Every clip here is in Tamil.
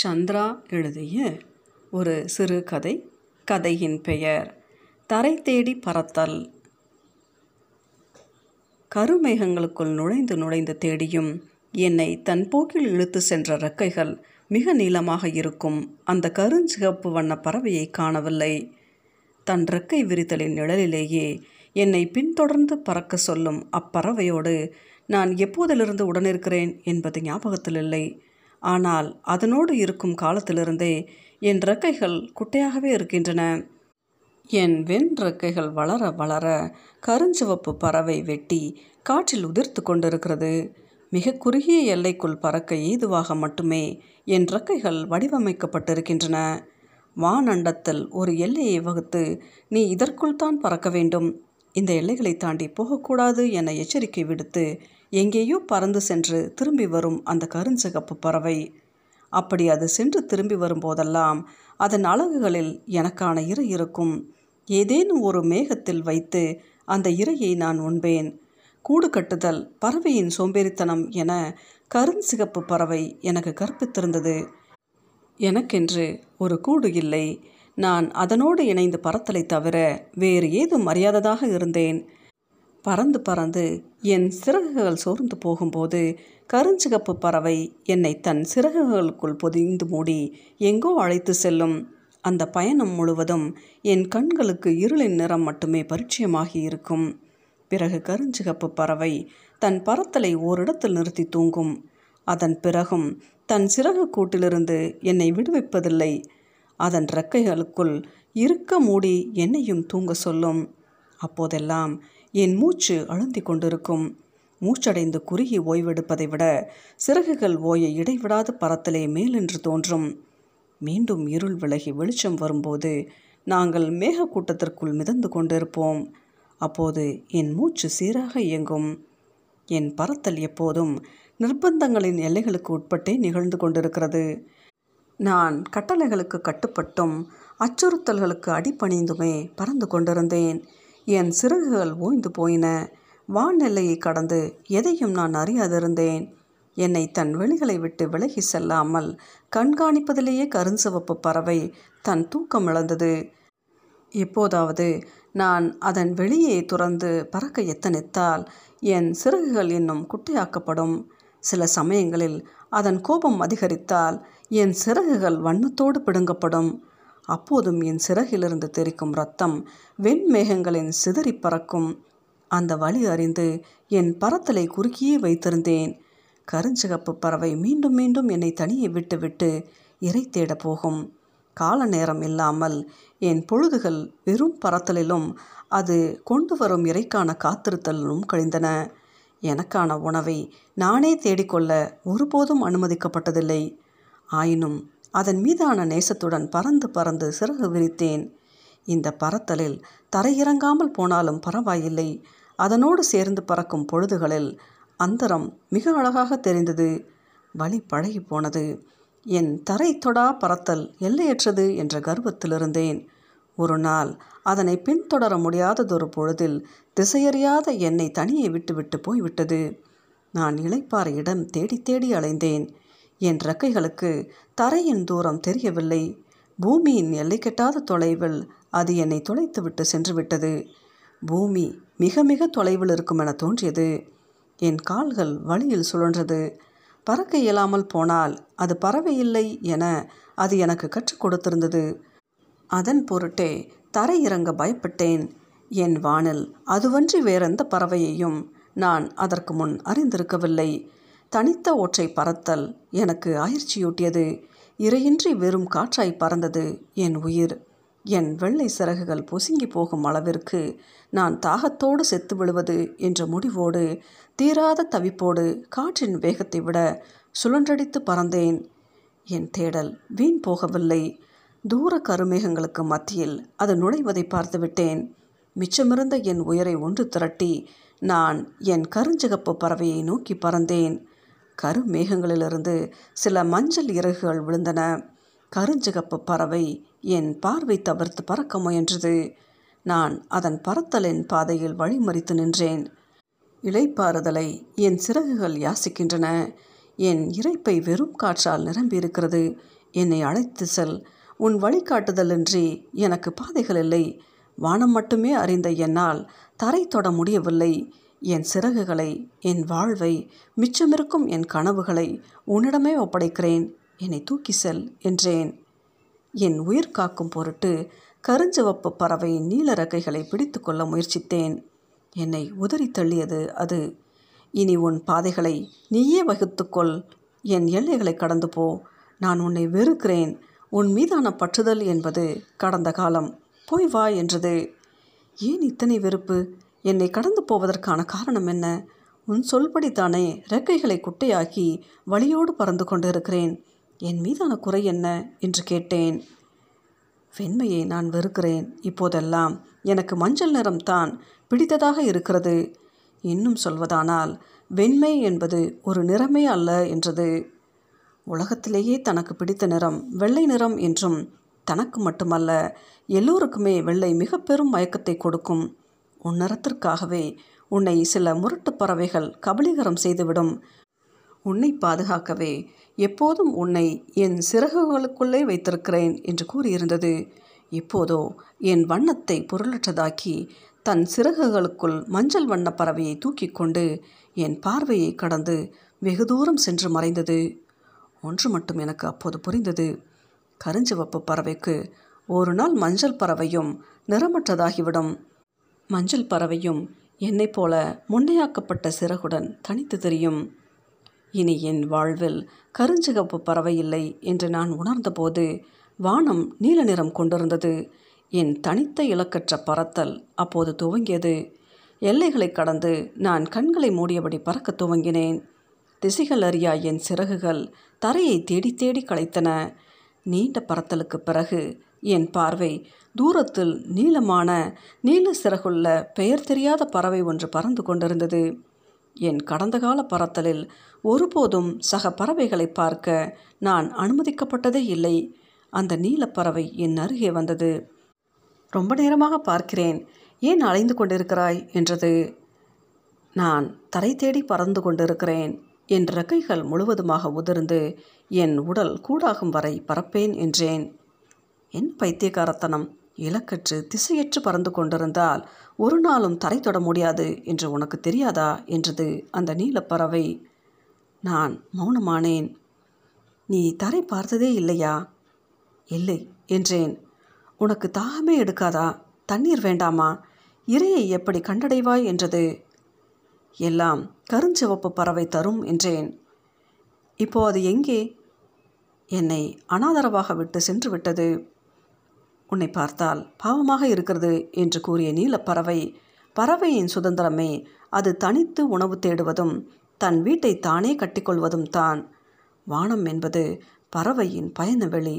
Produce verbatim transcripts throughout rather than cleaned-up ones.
சந்திரா எழுதிய ஒரு சிறு கதை. கதையின் பெயர் தரை தேடி பறத்தல். கருமேகங்களுக்குள் நுழைந்து நுழைந்து தேடியும் என்னை தன் போக்கில் இழுத்து சென்ற இறக்கைகள் மிக நீளமாக இருக்கும் அந்த கருஞ்சிகப்பு வண்ண பறவையை காணவில்லை. தன் இறக்கை விரித்தலின் நிழலிலேயே என்னை பின்தொடர்ந்து பறக்க சொல்லும் அப்பறவையோடு நான் எப்போதிலிருந்து உடனிருக்கிறேன் என்பது ஞாபகத்தில் இல்லை. ஆனால் அதனோடு இருக்கும் காலத்திலிருந்தே என் இறக்கைகள் குட்டையாகவே இருக்கின்றன. என் வெண் இறக்கைகள் வளர வளர கருஞ்சிவப்பு பறவை வெட்டி காற்றில் உதிர்த்து கொண்டிருக்கிறது. மிக குறுகிய எல்லைக்குள் பறக்க ஏதுவாக மட்டுமே என் இறக்கைகள் வடிவமைக்கப்பட்டிருக்கின்றன. வானண்டத்தில் ஒரு எல்லையை வகுத்து நீ இதற்குள் தான் பறக்க வேண்டும், இந்த எல்லைகளை தாண்டி போகக்கூடாது என எச்சரிக்கை விடுத்து எங்கேயோ பறந்து சென்று திரும்பி வரும் அந்த கருஞ்சிகப்பு பறவை. அப்படி அது சென்று திரும்பி வரும்போதெல்லாம் அதன் அலகுகளில் எனக்கான இரை இருக்கும். ஏதேனும் ஒரு மேகத்தில் வைத்து அந்த இரையை நான் உண்பேன். கூடு கட்டுதல் பறவையின் சோம்பேறித்தனம் என கருஞ்சிகப்பு பறவை எனக்கு கற்பித்திருந்தது. எனக்கென்று ஒரு கூடு இல்லை. நான் அதனோடு இணைந்து பறத்தலை தவிர வேறு ஏதும் அறியாததாக இருந்தேன். பறந்து பறந்து என் சிறகுகள் சோர்ந்து போகும்போது கருஞ்சிகப்பு பறவை என்னை தன் சிறகுகளுக்குள் பொதிந்து மூடி எங்கோ அழைத்து செல்லும். அந்த பயணம் முழுவதும் என் கண்களுக்கு இருளின் நிறம் மட்டுமே பரிச்சயமாகி இருக்கும். பிறகு கருஞ்சிகப்பு பறவை தன் பறத்தலை ஓரிடத்தில் நிறுத்தி தூங்கும். அதன் பிறகும் தன் சிறகு கூட்டிலிருந்து என்னை விடுவிப்பதில்லை. அதன் இறக்கைகளுக்குள் இருக்க மூடி என்னையும் தூங்க சொல்லும். அப்போதெல்லாம் என் மூச்சு அழுந்தி கொண்டிருக்கும். மூச்சடைந்து குறுகி ஓய்வெடுப்பதை விட சிறகுகள் ஓய இடைவிடாது பறத்தலே மேலென்று தோன்றும். மீண்டும் இருள் விலகி வெளிச்சம் வரும்போது நாங்கள் மேகக்கூட்டத்திற்குள் மிதந்து கொண்டிருப்போம். அப்போது என் மூச்சு சீராக இயங்கும். என் பறத்தல் எப்போதும் நிர்பந்தங்களின் எல்லைகளுக்கு உட்பட்டே நிகழ்ந்து கொண்டிருக்கிறது. நான் கட்டளைகளுக்கு கட்டுப்பட்டும் அச்சுறுத்தல்களுக்கு அடிபணிந்துமே பறந்து கொண்டிருந்தேன். என் சிறகுகள் ஓய்ந்து போயின. வானெல்லையை கடந்து எதையும் நான் அறியாதிருந்தேன். என்னை தன் வெளிகளை விட்டு விலகி செல்லாமல் கண்காணிப்பதிலேயே கருஞ்சிவப்பு பறவை தன் தூக்கம் இழந்தது. எப்போதாவது நான் அதன் வெளியே துறந்து பறக்க எத்தனித்தால் என் சிறகுகள் இன்னும் குட்டையாக்கப்படும். சில சமயங்களில் அதன் கோபம் அதிகரித்தால் என் சிறகுகள் வன்மத்தோடு பிடுங்கப்படும். அப்போதும் என் சிறகிலிருந்து தெரிக்கும் இரத்தம் வெண்மேகங்களின் சிதறி பறக்கும். அந்த வழி அறிந்து என் பறத்தலை குறுக்கியே வைத்திருந்தேன். கருஞ்சிகப்பு பறவை மீண்டும் மீண்டும் என்னை தனியே விட்டுவிட்டு இரை தேட போகும். கால நேரம் இல்லாமல் என் பொழுதுகள் வெறும் பறத்தலிலும் அது கொண்டு வரும் இரைக்கான காத்திருத்தலிலும் கழிந்தன. எனக்கான உணவை நானே தேடிக்கொள்ள ஒருபோதும் அனுமதிக்கப்பட்டதில்லை. ஆயினும் அதன் மீதான நேசத்துடன் பறந்து பறந்து சிறகு விரித்தேன். இந்த பறத்தலில் தரையிறங்காமல் போனாலும் பரவாயில்லை. அதனோடு சேர்ந்து பறக்கும் பொழுதுகளில் அந்தரம் மிக அழகாக தெரிந்தது. வழி பழகி போனது. என் தரை தொடா பறத்தல் எல்லையற்றது என்ற கர்வத்திலிருந்தேன். ஒரு நாள் அதனை பின்தொடர முடியாததொரு பொழுதில் திசையறியாத என்னை தனியே விட்டுவிட்டு போய்விட்டது. நான் இளைப்பாற இடம் தேடி தேடி அலைந்தேன். என் இறக்கைகளுக்கு தரையின் தூரம் தெரியவில்லை. பூமியின் எல்லைக்கெட்டாத தொலைவில் அது என்னை தொலைத்து விட்டு சென்று விட்டது. பூமி மிக மிக தொலைவில் இருக்கும் என தோன்றியது. என் கால்கள் வழியில் சுழன்றது. பறக்க இயலாமல் போனால் அது பறவையில்லை என அது எனக்கு கற்றுக் கொடுத்திருந்தது. அதன் பொருட்டே தரை இறங்க பயப்பட்டேன். என் வானில் அதுவன்றி வேறெந்த பறவையையும் நான் அதற்கு முன் அறிந்திருக்கவில்லை. தனித்த ஒற்றை பறத்தல் எனக்கு அயற்சியூட்டியது. இரையின்றி வெறும் காற்றாய் பறந்தது என் உயிர். என் வெள்ளை சிறகுகள் பொசுங்கி போகும் அளவிற்கு நான் தாகத்தோடு செத்து விழுவது என்ற முடிவோடு தீராத தவிப்போடு காற்றின் வேகத்தை விட சுழன்றடித்து பறந்தேன். என் தேடல் வீண் போகவில்லை. தூர கருமேகங்களுக்கு மத்தியில் அது நுழைவதை பார்த்துவிட்டேன். மிச்சமிருந்த என் உயிரை ஒன்று திரட்டி நான் என் கருஞ்சிகப்பு பறவையை நோக்கி பறந்தேன். கருமேகங்களிலிருந்து சில மஞ்சள் இறகுகள் விழுந்தன. கருஞ்சிகப்பு பறவை என் பார்வை தவிர்த்து பறக்க முயன்றது. நான் அதன் பறத்தலின் பாதையில் வழிமறித்து நின்றேன். இளைப்பாறுதலை என் சிறகுகள் யாசிக்கின்றன. என் இறைப்பை வெறும் காற்றால் நிரம்பியிருக்கிறது. என்னை அழைத்து செல். உன் வழிகாட்டுதலின்றி எனக்கு பாதைகள் இல்லை. வானம் மட்டுமே அறிந்த என்னால் தரை தொட முடியவில்லை. என் சிறகுகளை, என் வாழ்வை, மிச்சமிருக்கும் என் கனவுகளை உன்னிடமே ஒப்படைக்கிறேன். என்னை தூக்கி செல் என்றேன். என் உயிர் காக்கும் பொருட்டு கருஞ்சிவப்பு பறவையின் நீல இறக்கைகளை பிடித்து கொள்ள முயற்சித்தேன். என்னை உதறி தள்ளியது அது. இனி உன் பாதைகளை நீயே வகுத்துக்கொள். என் எல்லைகளை கடந்து போ. நான் உன்னை வெறுக்கிறேன். உன் மீதான பற்றுதல் என்பது கடந்த காலம். போய் வா என்றது. ஏன் இத்தனை வெறுப்பு? என்னை கடந்து போவதற்கான காரணம் என்ன? உன் சொல்படித்தானே இறக்கைகளை குட்டையாக்கி வழியோடு பறந்து கொண்டு இருக்கிறேன். என் மீதான குறை என்ன என்று கேட்டேன். வெண்மையை நான் வெறுக்கிறேன். இப்போதெல்லாம் எனக்கு மஞ்சள் நிறம்தான் பிடித்ததாக இருக்கிறது. இன்னும் சொல்வதானால் வெண்மை என்பது ஒரு நிறமே அல்ல என்றது. உலகத்திலேயே தனக்கு பிடித்த நிறம் வெள்ளை நிறம் என்றும், தனக்கு மட்டுமல்ல எல்லோருக்குமே வெள்ளை மிக பெரும் மயக்கத்தை கொடுக்கும். உன்னரத்திற்காகவே உன்னை சில முரட்டு பறவைகள் கபலீகரம் செய்துவிடும். உன்னை பாதுகாக்கவே எப்போதும் உன்னை என் சிறகுகளுக்குள்ளே வைத்திருக்கிறேன் என்று கூறியிருந்தது. இப்போதோ என் வண்ணத்தை பொருளற்றதாக்கி தன் சிறகுகளுக்குள் மஞ்சள் வண்ண பறவையை தூக்கி கொண்டு என் பார்வையை கடந்து வெகு தூரம் சென்று மறைந்தது. ஒன்று மட்டும் எனக்கு அப்போது புரிந்தது. கருஞ்சிவப்பு பறவைக்கு ஒரு நாள் மஞ்சள் பறவையும் நிறமற்றதாகிவிடும். மஞ்சள் பறவையும் என்னை போல முன்னையாக்கப்பட்ட சிறகுடன் தனித்து தெரியும். இனி என் வாழ்வில் கருஞ்சிவப்பு பறவை இல்லை என்று நான் உணர்ந்தபோது வானம் நீல நிறம் கொண்டிருந்தது. என் தனித்த இலக்கற்ற பறத்தல் அப்போது துவங்கியது. எல்லைகளை கடந்து நான் கண்களை மூடியபடி பறக்க துவங்கினேன். திசைகள் அறியா என் சிறகுகள் தரையை தேடி தேடி களைத்தன. நீண்ட பறத்தலுக்கு பிறகு என் பார்வை தூரத்தில் நீளமான நீல சிறகுள்ள பெயர் தெரியாத பறவை ஒன்று பறந்து கொண்டிருந்தது. என் கடந்த கால பறத்தலில் ஒருபோதும் சக பறவைகளை பார்க்க நான் அனுமதிக்கப்பட்டதே இல்லை. அந்த நீலப்பறவை என் அருகே வந்தது. ரொம்ப நேரமாக பார்க்கிறேன், ஏன் அலைந்து கொண்டிருக்கிறாய் என்றது. நான் தரை தேடி பறந்து கொண்டிருக்கிறேன். என் இறக்கைகள் முழுவதுமாக உதிர்ந்து என் உடல் கூடாகும் வரை பறப்பேன் என்றேன். என் பைத்தியகாரத்தனம் இலக்கற்று திசையற்று பறந்து கொண்டிருந்தால் ஒரு நாளும் தரை தொட முடியாது என்று உனக்கு தெரியாதா என்றது அந்த நீலப்பறவை. நான் மௌனமானேன். நீ தரை பார்த்ததே இல்லையா? இல்லை என்றேன். உனக்கு தாகமே எடுக்காதா? தண்ணீர் வேண்டாமா? இரையை எப்படி கண்டடைவாய் என்றது. எல்லாம் கருஞ்சிவப்பு பறவை தரும் என்றேன். இப்போ அது எங்கே? என்னை அனாதரவாக விட்டு சென்று விட்டது. உன்னை பார்த்தால் பாவமாக இருக்கிறது என்று கூறிய நீலப்பறவை, பறவையின் சுதந்திரமே அது தனித்து உணவு தேடுவதும் தன் வீட்டை தானே கட்டிக்கொள்வதும் தான். வானம் என்பது பறவையின் பயணவெளி,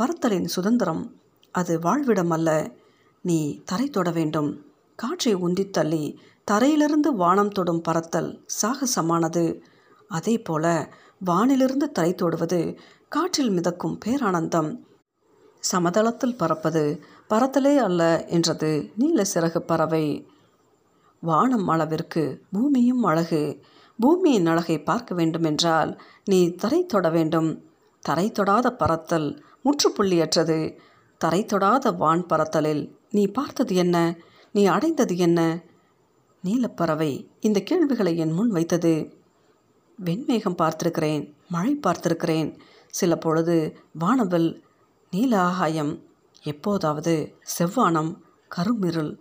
பறத்தலின் சுதந்திரம். அது வாழ்விடம் அல்ல. நீ தரை தொட வேண்டும். காற்றை உந்தித் தள்ளி தரையிலிருந்து வானம் தொடும் பறத்தல் சாகசமானது. அதே போல வானிலிருந்து தரை தொடுவது காற்றில் மிதக்கும் பேரானந்தம். சமதளத்தில் பறப்பது பறத்தலே அல்ல என்றது நீல சிறகு பறவை. வானம் அளவிற்கு பூமியும் அழகு. பூமியின் அழகை பார்க்க வேண்டுமென்றால் நீ தரை தொட வேண்டும். தரை தொடாத பறத்தல் முற்றுப்புள்ளியற்றது. தரை தொடாத வான் பறத்தலில் நீ பார்த்தது என்ன? நீ அடைந்தது என்ன? நீலப்பறவை இந்த கேள்விகளை என் முன் வைத்தது. வெண்மேகம் பார்த்திருக்கிறேன், மழை பார்த்திருக்கிறேன், சில பொழுது வானவில் நீல ஆகாயம், எப்போதாவது செவ்வானம், கருமிருள்,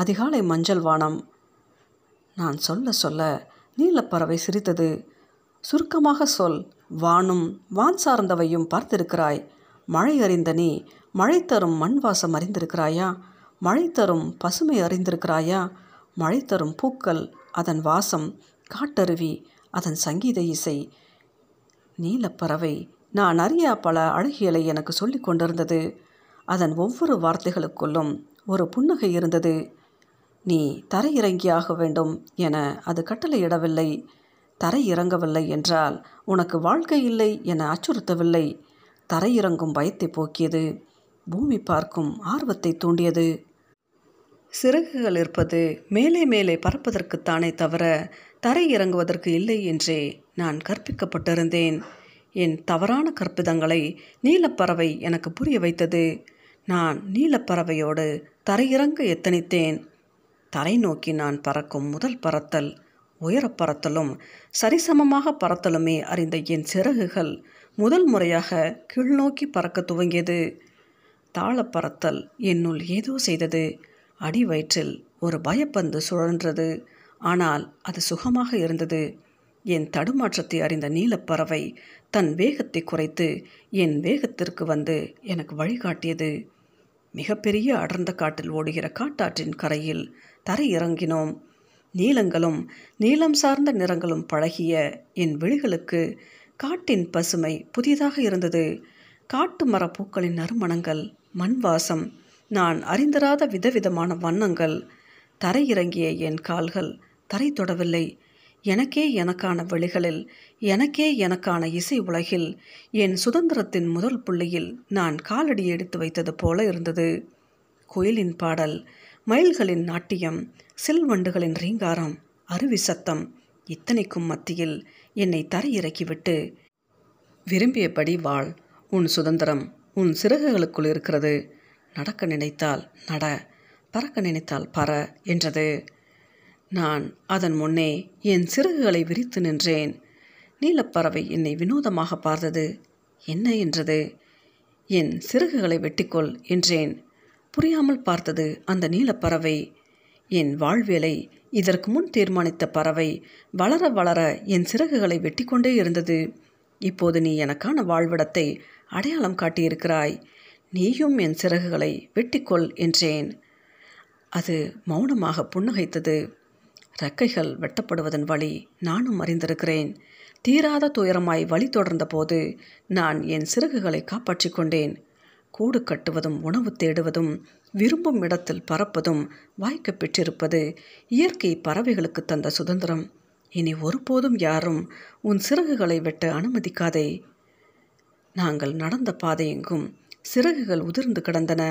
அதிகாலை மஞ்சள் வானம். நான் சொல்ல சொல்ல நீலப்பறவை சிரித்தது. சுருக்கமாக சொல். வானும் வான் சார்ந்தவையும் பார்த்திருக்கிறாய். மழை அறிந்த நீ மழை தரும் மண் வாசம் அறிந்திருக்கிறாயா? மழை தரும் பசுமை அறிந்திருக்கிறாயா? மழை தரும் பூக்கள், அதன் வாசம், காட்டருவி, அதன் சங்கீத இசை. நீலப்பறவை நான் அறியா பல அழகியலை எனக்கு சொல்லி கொண்டிருந்தது. அதன் ஒவ்வொரு வார்த்தைகளுக்குள்ளும் ஒரு புன்னகை இருந்தது. நீ தரையிறங்கியாக வேண்டும் என அது கட்டளையிடவில்லை. தரை இறங்கவில்லை என்றால் உனக்கு வாழ்க்கை இல்லை என அச்சுறுத்தவில்லை. தரையிறங்கும் பயத்தை போக்கியது. பூமி பார்க்கும் ஆர்வத்தை தூண்டியது. சிறகுகள் இருப்பது மேலே மேலே பறப்பதற்குத்தானே தவிர தரையிறங்குவதற்கு இல்லை என்றே நான் கற்பிக்கப்பட்டிருந்தேன். என் தவறான கற்பிதங்களை நீலப்பறவை எனக்கு புரிய வைத்தது. நான் நீலப்பறவையோடு தரையிறங்க எத்தனித்தேன். தரை நோக்கி நான் பறக்கும் முதல் பறத்தல், உயரப்பறத்தலும் சரிசமமாக பறத்தலுமே அறிந்த என் சிறகுகள் முதல் முறையாக கீழ்நோக்கி பறக்க துவங்கியது. தாளப்பறத்தல் என்னுள் ஏதோ செய்தது. அடி வயிற்றில் ஒரு பயப்பந்து சுழன்றது. ஆனால் அது சுகமாக இருந்தது. என் தடுமாற்றத்தை அறிந்த நீலப்பறவை தன் வேகத்தை குறைத்து என் வேகத்திற்கு வந்து எனக்கு வழிகாட்டியது. மிகப்பெரிய அடர்ந்த காட்டில் ஓடுகிற காட்டாற்றின் கரையில் தரை இறங்கினோம். நீலங்களும் நீலம் சார்ந்த நிறங்களும் பழகிய என் விழிகளுக்கு காட்டின் பசுமை புதியதாக இருந்தது. காட்டு மர பூக்களின் நறுமணங்கள், மண்வாசம், நான் அறிந்திராத விதவிதமான வண்ணங்கள். தரையிறங்கிய என் கால்கள் தரை தொடவில்லை. எனக்கே எனக்கான வெளிகளில், எனக்கே எனக்கான இசை உலகில், என் சுதந்திரத்தின் முதல் புள்ளியில் நான் காலடி எடுத்து வைத்தது போல இருந்தது. குயிலின் பாடல், மயில்களின் நாட்டியம், சில்வண்டுகளின் ரீங்காரம், அருவி சத்தம், இத்தனைக்கும் மத்தியில் என்னை தரையிறக்கிவிட்டு, விரும்பியபடி வாழ், உன் சுதந்திரம் உன் சிறகுகளுக்குள் இருக்கிறது, நடக்க நினைத்தால் நட, பறக்க நினைத்தால் பற என்றது. நான் அதன் முன்னே என் சிறகுகளை விரித்து நின்றேன். நீலப்பறவை என்னை வினோதமாக பார்த்தது. என்ன என்றது. என் சிறகுகளை வெட்டிக்கொள் என்றேன். புரியாமல் பார்த்தது அந்த நீலப்பறவை. என் வாழ்வியலை இதற்கு முன் தீர்மானித்த பறவை வளர வளர என் சிறகுகளை வெட்டிக்கொண்டே இருந்தது. இப்போது நீ எனக்கான வாழ்விடத்தை அடையாளம் காட்டியிருக்கிறாய். நீயும் என் சிறகுகளை வெட்டிக்கொள் என்றேன். அது மௌனமாக புன்னகைத்தது. இறக்கைகள் வெட்டப்படுவதன் வழி நானும் அறிந்திருக்கிறேன். தீராத துயரமாய் வழி தொடர்ந்த போது நான் என் சிறகுகளை காப்பாற்றி கொண்டேன். கூடு கட்டுவதும், உணவு தேடுவதும், விரும்பும் இடத்தில் பறப்பதும் வாய்க்க பெற்றிருப்பது இயற்கை பறவைகளுக்கு தந்த சுதந்திரம். இனி ஒருபோதும் யாரும் உன் சிறகுகளை வெட்ட அனுமதிக்காதே. நாங்கள் நடந்த பாதையெங்கும் சிறகுகள் உதிர்ந்து கிடந்தன.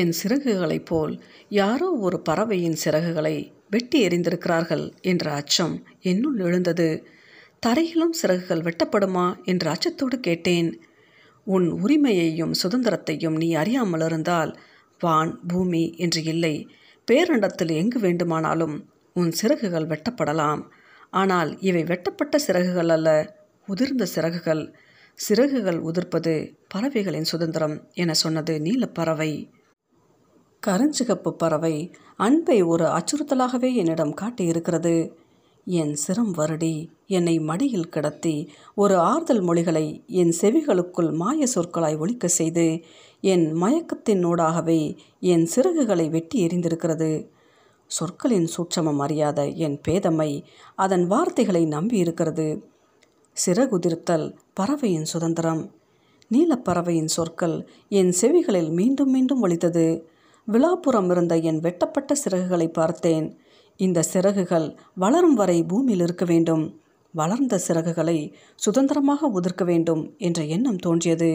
என் சிறகுகளைப் போல் யாரோ ஒரு பறவையின் சிறகுகளை வெட்டி எறிந்திருக்கிறார்கள் என்ற அச்சம் என்னுள் எழுந்தது. தரையிலும் சிறகுகள் வெட்டப்படுமா என்ற அச்சத்தோடு கேட்டேன். உன் உரிமையையும் சுதந்திரத்தையும் நீ அறியாமல் இருந்தால் வான் பூமி என்று இல்லை, பேரண்டத்தில் எங்கு வேண்டுமானாலும் உன் சிறகுகள் வெட்டப்படலாம். ஆனால் இவை வெட்டப்பட்ட சிறகுகள் அல்ல, உதிர்ந்த சிறகுகள். சிறகுகள் உதிர்ப்பது பறவைகளின் சுதந்திரம் என சொன்னது நீலப்பறவை. கருஞ்சிகப்பு பறவை அன்பை ஒரு அச்சுறுத்தலாகவே என்னிடம் காட்டியிருக்கிறது. என் சிரம் வருடி என்னை மடியில் கிடத்தி ஒரு ஆறுதல் மொழிகளை என் செவிகளுக்குள் மாய சொற்களாய் ஒலிக்க செய்து என் மயக்கத்தின் ஊடாகவே என் சிறகுகளை வெட்டி எறிந்திருக்கிறது. சொற்களின் சூட்சமம் அறியாத என் பேதமை அதன் வார்த்தைகளை நம்பியிருக்கிறது. சிறகுதிர்த்தல் பறவையின் சுதந்திரம். நீலப்பறவையின் சொற்கள் என் செவிகளில் மீண்டும் மீண்டும் ஒலித்தது. விழாப்புறம் இருந்த என் வெட்டப்பட்ட சிறகுகளை பார்த்தேன். இந்த சிறகுகள் வளரும் வரை பூமியில் இருக்க வேண்டும், வளர்ந்த சிறகுகளை சுதந்திரமாக உதிர்க்க வேண்டும் என்ற எண்ணம் தோன்றியது.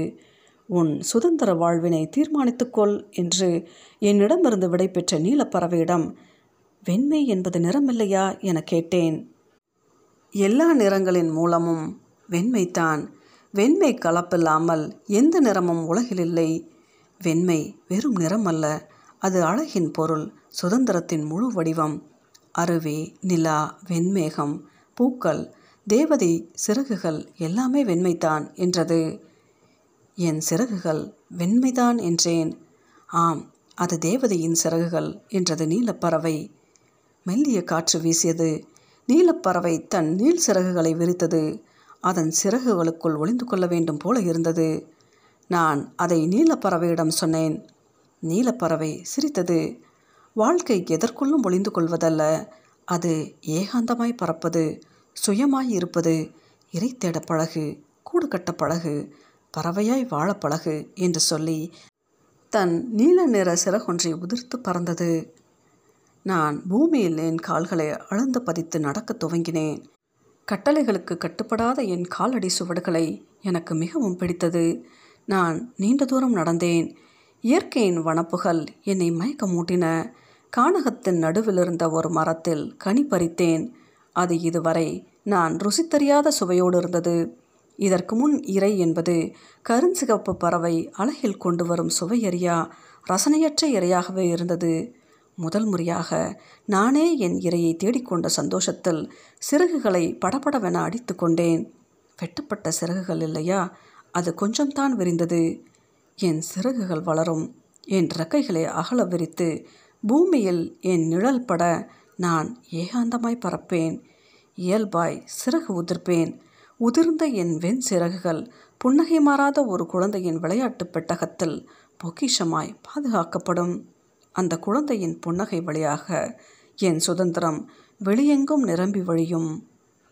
உன் சுதந்திர வாழ்வினை தீர்மானித்துக்கொள் என்று என்னிடமிருந்து விடைபெற்ற நீலப்பறவையிடம் வெண்மை என்பது நிறமில்லையா என கேட்டேன். எல்லா நிறங்களின் மூலமும் வெண்மைத்தான். வெண்மை கலப்பில்லாமல் எந்த நிறமும் உலகில் இல்லை. வெண்மை வெறும் நிறம் அல்ல, அது அழகின் பொருள், சுதந்திரத்தின் முழு வடிவம். அருவி, நிலா, வெண்மேகம், பூக்கள், தேவதை சிறகுகள் எல்லாமே வெண்மைதான் என்றது. என் சிறகுகள் வெண்மைதான் என்றேன். ஆம், அது தேவதையின் சிறகுகள் என்றது நீலப்பறவை. மெல்லிய காற்று வீசியது. நீலப்பறவை தன் நீள் சிறகுகளை விரித்தது. அதன் சிறகுகளுக்குள் ஒளிந்து கொள்ள வேண்டும் போல இருந்தது. நான் அதை நீலப்பறவையிடம் சொன்னேன். நீலப்பறவை சிரித்தது. வாழ்க்கை எதற்குள்ளும் ஒளிந்து கொள்வதல்ல, அது ஏகாந்தமாய் பறப்பது, சுயமாய் இருப்பது, இறை தேட பழகு, கூடு கட்ட பழகு, பறவையாய் வாழ பழகு என்று சொல்லி தன் நீல நிற சிறகொன்றை உதிர்த்து பறந்தது. நான் பூமியில் என் கால்களை அளந்து பதித்து நடக்க துவங்கினேன். கட்டளைகளுக்கு கட்டுப்படாத என் காலடி சுவடுகளை எனக்கு மிகவும் பிடித்தது. நான் நீண்ட தூரம் நடந்தேன். இயற்கையின் வனப்புகள் என்னை மயக்க மூட்டின. கானகத்தின் நடுவில் இருந்த ஒரு மரத்தில் கனி பறித்தேன். அது இதுவரை நான் ருசித்தறியாத சுவையோடு இருந்தது. இதற்கு முன் இறை என்பது கருஞ்சிகப்பு பறவை அழகில் கொண்டு வரும் சுவையறியா ரசனையற்ற இறையாகவே இருந்தது. முதல் முறையாக நானே என் இரையை தேடிக்கொண்ட சந்தோஷத்தில் சிறகுகளை படபடவென அடித்து கொண்டேன். வெட்டப்பட்ட சிறகுகள் இல்லையா, அது கொஞ்சம்தான் விரிந்தது. என் சிறகுகள் வளரும், என் இறக்கைகளை அகல விரித்து பூமியில் என் நிழல் பட நான் ஏகாந்தமாய் பறப்பேன். இயல்பாய் சிறகு உதிர்ப்பேன். உதிர்ந்த என் வெண் சிறகுகள் புன்னகை மாறாத ஒரு குழந்தையின் விளையாட்டு பெட்டகத்தில் பொக்கிஷமாய் பாதுகாக்கப்படும். அந்த குழந்தையின் புன்னகை வழியாக என் சுதந்திரம் வெளியெங்கும் நிரம்பி வழியும்.